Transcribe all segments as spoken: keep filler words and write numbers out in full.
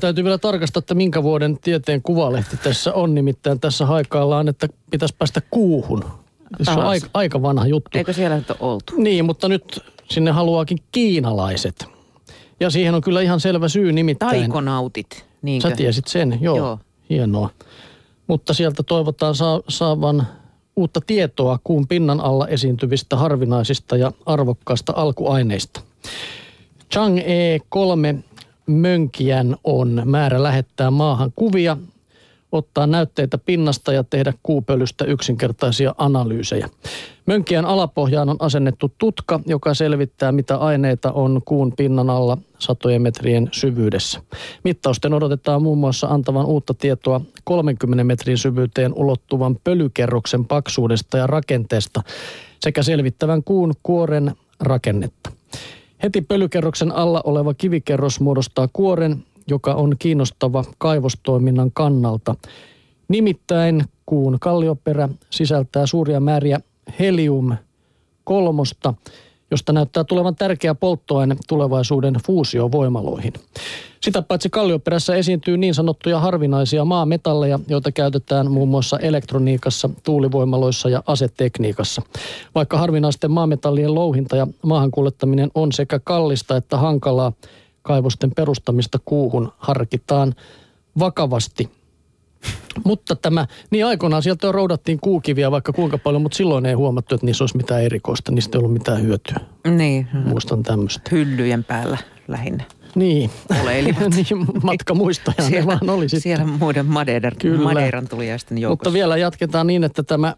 Täytyy vielä tarkastaa, että minkä vuoden Tieteen Kuvalehti tässä on. Nimittäin tässä haikaillaan, että pitäisi päästä kuuhun. Se on aika, aika vanha juttu. Eikö siellä nyt ole oltu? Niin, mutta nyt sinne haluaakin kiinalaiset. Ja siihen on kyllä ihan selvä syy nimittäin. Taikonautit, niinkö? Sä tiesit sen, joo. joo. Hienoa. Mutta sieltä toivotaan saa, saavan uutta tietoa kuun pinnan alla esiintyvistä harvinaisista ja arvokkaista alkuaineista. Chang E kolme mönkijän on määrä lähettää maahan kuvia, ottaa näytteitä pinnasta ja tehdä kuupölystä yksinkertaisia analyysejä. Mönkijän alapohjaan on asennettu tutka, joka selvittää, mitä aineita on kuun pinnan alla satojen metrien syvyydessä. Mittausten odotetaan muun muassa antavan uutta tietoa kolmenkymmenen metrin syvyyteen ulottuvan pölykerroksen paksuudesta ja rakenteesta sekä selvittävän kuun kuoren rakennetta. Heti pölykerroksen alla oleva kivikerros muodostaa kuoren, joka on kiinnostava kaivostoiminnan kannalta. Nimittäin kuun kallioperä sisältää suuria määriä helium kolmosta, josta näyttää tulevan tärkeä polttoaine tulevaisuuden fuusiovoimaloihin. Sitä paitsi kallioperässä esiintyy niin sanottuja harvinaisia maametalleja, joita käytetään muun muassa elektroniikassa, tuulivoimaloissa ja asetekniikassa. Vaikka harvinaisten maametallien louhinta ja maahankuljettaminen on sekä kallista että hankalaa, kaivosten perustamista kuuhun harkitaan vakavasti. Mutta tämä, niin aikoinaan sieltä roudattiin kuukiviä vaikka kuinka paljon, mutta silloin ei huomattu, että niissä olisi mitään erikoista. Niistä ei ollut mitään hyötyä. Niin. Muistan tämmöistä. Hyllyjen päällä lähinnä. Niin. Oleilivat. niin, matkamuistoja ne vaan oli sitten. Siellä muiden Madeiran tulijaisten joukossa. Mutta vielä jatketaan niin, että tämä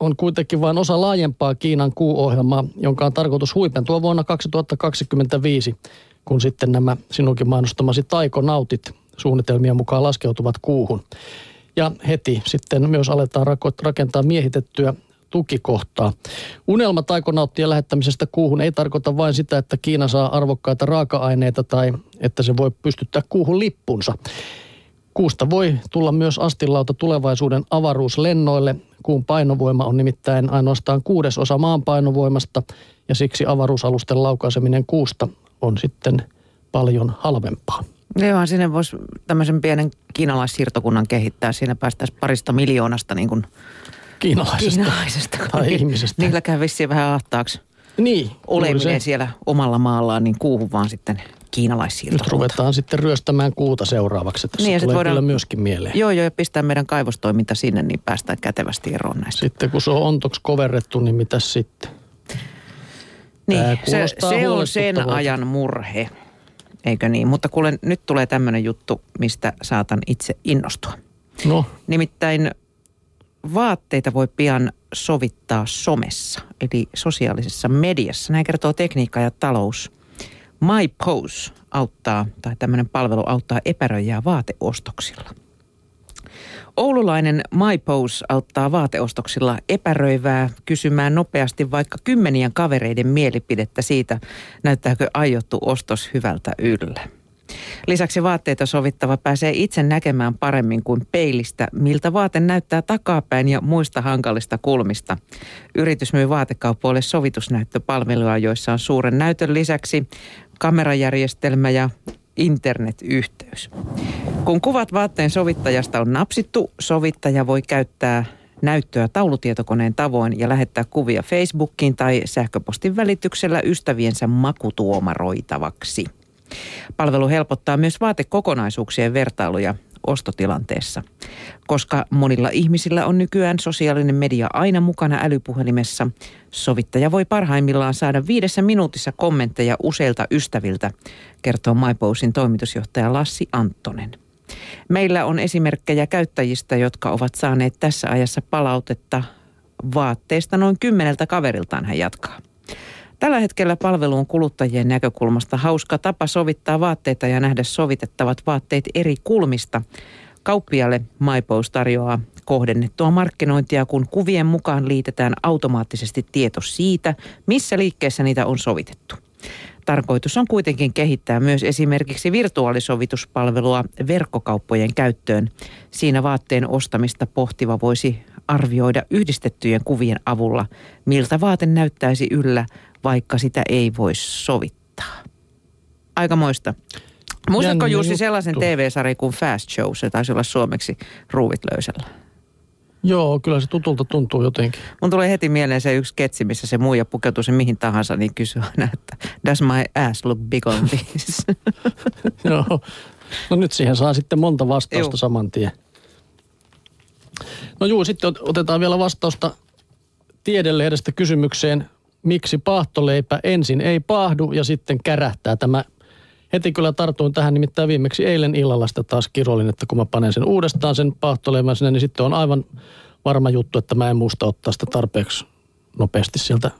on kuitenkin vain osa laajempaa Kiinan kuuohjelmaa, jonka on tarkoitus huipentua vuonna kaksituhattakaksikymmentäviisi, kun sitten nämä sinunkin mainostamasi taikonautit suunnitelmien mukaan laskeutuvat kuuhun. Ja heti sitten myös aletaan rakentaa miehitettyä tukikohtaa. Unelma taikonauttien lähettämisestä kuuhun ei tarkoita vain sitä, että Kiina saa arvokkaita raaka-aineita tai että se voi pystyttää kuuhun lippunsa. Kuusta voi tulla myös astilauta tulevaisuuden avaruuslennoille. Kuun painovoima on nimittäin ainoastaan kuudesosa maan painovoimasta ja siksi avaruusalusten laukaiseminen kuusta on sitten paljon halvempaa. Joo, sinne voisi tämmöisen pienen kiinalaissiirtokunnan kehittää. Siinä päästäisiin parista miljoonasta niin kuin kiinalaisesta, kiinalaisesta tai ihmisestä. Niilläkään vissiin vähän ahtaaksi niin, oleminen siellä omalla maallaan, niin kuuhun vaan sitten kiinalaissiirtokunta. Nyt ruvetaan sitten ryöstämään kuuta seuraavaksi. Tässä niin, tulee voidaan, kyllä myöskin mieleen. Joo, joo, ja pistää meidän kaivostoiminta sinne, niin päästään kätevästi eroon näistä. Sitten kun se on ontoksi koverrettu, niin mitäs sitten? Niin, se, se on sen ajan murhe. Eikö niin? Mutta kuule, nyt tulee tämmöinen juttu, mistä saatan itse innostua. No. Nimittäin vaatteita voi pian sovittaa somessa, eli sosiaalisessa mediassa. Näin kertoo Tekniikka ja talous. MyPose auttaa, tai tämmöinen palvelu auttaa epäröijää vaateostoksilla. Oululainen MyPose auttaa vaateostoksilla epäröivää kysymään nopeasti vaikka kymmenien kavereiden mielipidettä siitä, näyttääkö aiottu ostos hyvältä yllä. Lisäksi vaatteita sovittava pääsee itse näkemään paremmin kuin peilistä, miltä vaate näyttää takapäin ja muista hankalista kulmista. Yritys myy vaatekaupoille sovitusnäyttöpalvelua, joissa on suuren näytön lisäksi kamerajärjestelmä ja internetyhteys. Kun kuvat vaatteen sovittajasta on napsittu, sovittaja voi käyttää näyttöä taulutietokoneen tavoin ja lähettää kuvia Facebookiin tai sähköpostin välityksellä ystäviensä makutuomaroitavaksi. Palvelu helpottaa myös vaatekokonaisuuksien vertailuja ostotilanteessa. Koska monilla ihmisillä on nykyään sosiaalinen media aina mukana älypuhelimessa, sovittaja voi parhaimmillaan saada viidessä minuutissa kommentteja useilta ystäviltä, kertoo MyPosen toimitusjohtaja Lassi Anttonen. Meillä on esimerkkejä käyttäjistä, jotka ovat saaneet tässä ajassa palautetta vaatteesta noin kymmeneltä kaveriltaan, hän jatkaa. Tällä hetkellä palvelu on kuluttajien näkökulmasta hauska tapa sovittaa vaatteita ja nähdä sovitettavat vaatteet eri kulmista. Kauppialle MyPose tarjoaa kohdennettua markkinointia, kun kuvien mukaan liitetään automaattisesti tieto siitä, missä liikkeessä niitä on sovitettu. Tarkoitus on kuitenkin kehittää myös esimerkiksi virtuaalisovituspalvelua verkkokauppojen käyttöön. Siinä vaatteen ostamista pohtiva voisi arvioida yhdistettyjen kuvien avulla, miltä vaate näyttäisi yllä, vaikka sitä ei voi sovittaa. Aikamoista. Muistatko Jussi sellaisen T V-sarjan kuin Fast Show? Se taisi olla suomeksi Ruuvit löysällä. Joo, kyllä se tutulta tuntuu jotenkin. Mun tulee heti mieleen se yksi sketsi, missä se muija pukeutui sen mihin tahansa, niin kysyy aina, että does my ass look big on this? Joo, no nyt siihen saa sitten monta vastausta Juh. saman tien. No juu, sitten otetaan vielä vastausta tiedelehdestä kysymykseen, miksi paahtoleipä ensin ei paahdu ja sitten kärähtää. Tämä heti kyllä tartuin tähän, nimittäin viimeksi eilen illalla sitä taas kiroilin, että kun mä panen sen uudestaan sen paahtoleivän sinne, niin sitten on aivan varma juttu, että mä en muista ottaa sitä tarpeeksi nopeasti sieltä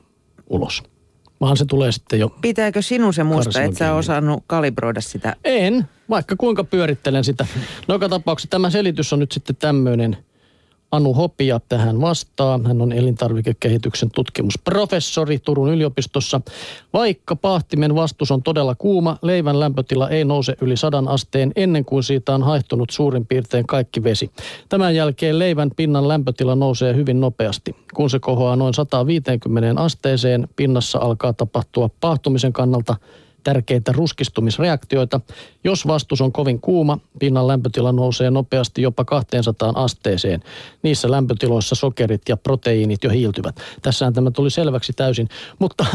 ulos. Vaan se tulee sitten jo. Pitääkö sinun se muistaa, että sä osannut kalibroida sitä? En, vaikka kuinka pyörittelen sitä. No joka tapauksessa tämä selitys on nyt sitten tämmöinen. Anu Hopia tähän vastaa. Hän on elintarvikekehityksen tutkimusprofessori Turun yliopistossa. Vaikka paahtimen vastus on todella kuuma, leivän lämpötila ei nouse yli sadan asteen ennen kuin siitä on haihtunut suurin piirtein kaikki vesi. Tämän jälkeen leivän pinnan lämpötila nousee hyvin nopeasti. Kun se kohoaa noin sataanviiteenkymmeneen asteeseen, pinnassa alkaa tapahtua paahtumisen kannalta tärkeitä ruskistumisreaktioita. Jos vastus on kovin kuuma, pinnan lämpötila nousee nopeasti jopa kahteensataan asteeseen. Niissä lämpötiloissa sokerit ja proteiinit jo hiiltyvät. Tässähän tämä tuli selväksi täysin. Mutta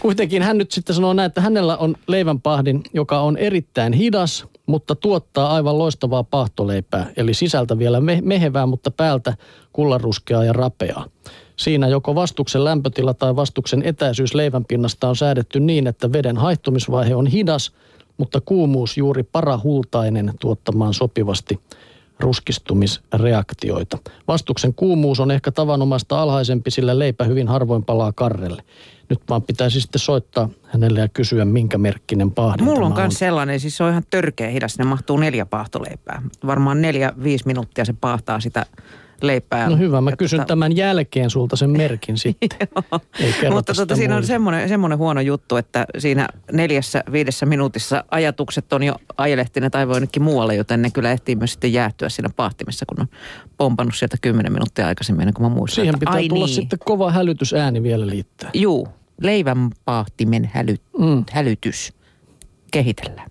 kuitenkin hän nyt sitten sanoo näin, että hänellä on leivänpahdin, joka on erittäin hidas, mutta tuottaa aivan loistavaa paahtoleipää. Eli sisältä vielä me- mehevää, mutta päältä kullanruskeaa ja rapeaa. Siinä joko vastuksen lämpötila tai vastuksen etäisyys leivänpinnasta on säädetty niin, että veden haihtumisvaihe on hidas, mutta kuumuus juuri parahultainen tuottamaan sopivasti ruskistumisreaktioita. Vastuksen kuumuus on ehkä tavanomaista alhaisempi, sillä leipä hyvin harvoin palaa karrelle. Nyt vaan pitäisi sitten soittaa hänelle ja kysyä, minkä merkkinen paahde. Mulla on myös sellainen, siis se on ihan törkeä hidas, ne mahtuu neljä paahtoleipää. Varmaan neljä, viisi minuuttia se paahtaa sitä leipää. No hyvä, mä kysyn tämän jälkeen sulta sen merkin sitten. Mutta tuota, siinä on semmoinen, semmoinen huono juttu, että siinä neljässä, viidessä minuutissa ajatukset on jo ajelehtineet aivan jonnekin muualle, joten ne kyllä ehtii myös sitten jäätyä siinä paahtimessa, kun on pompannut sieltä kymmenen minuuttia aikaisemmin, ennen kuin mä muistan. Siihen pitää tulla niin. Sitten kova hälytysääni vielä liittää. Juu, leivän paahtimen häly, mm. hälytys kehitellään.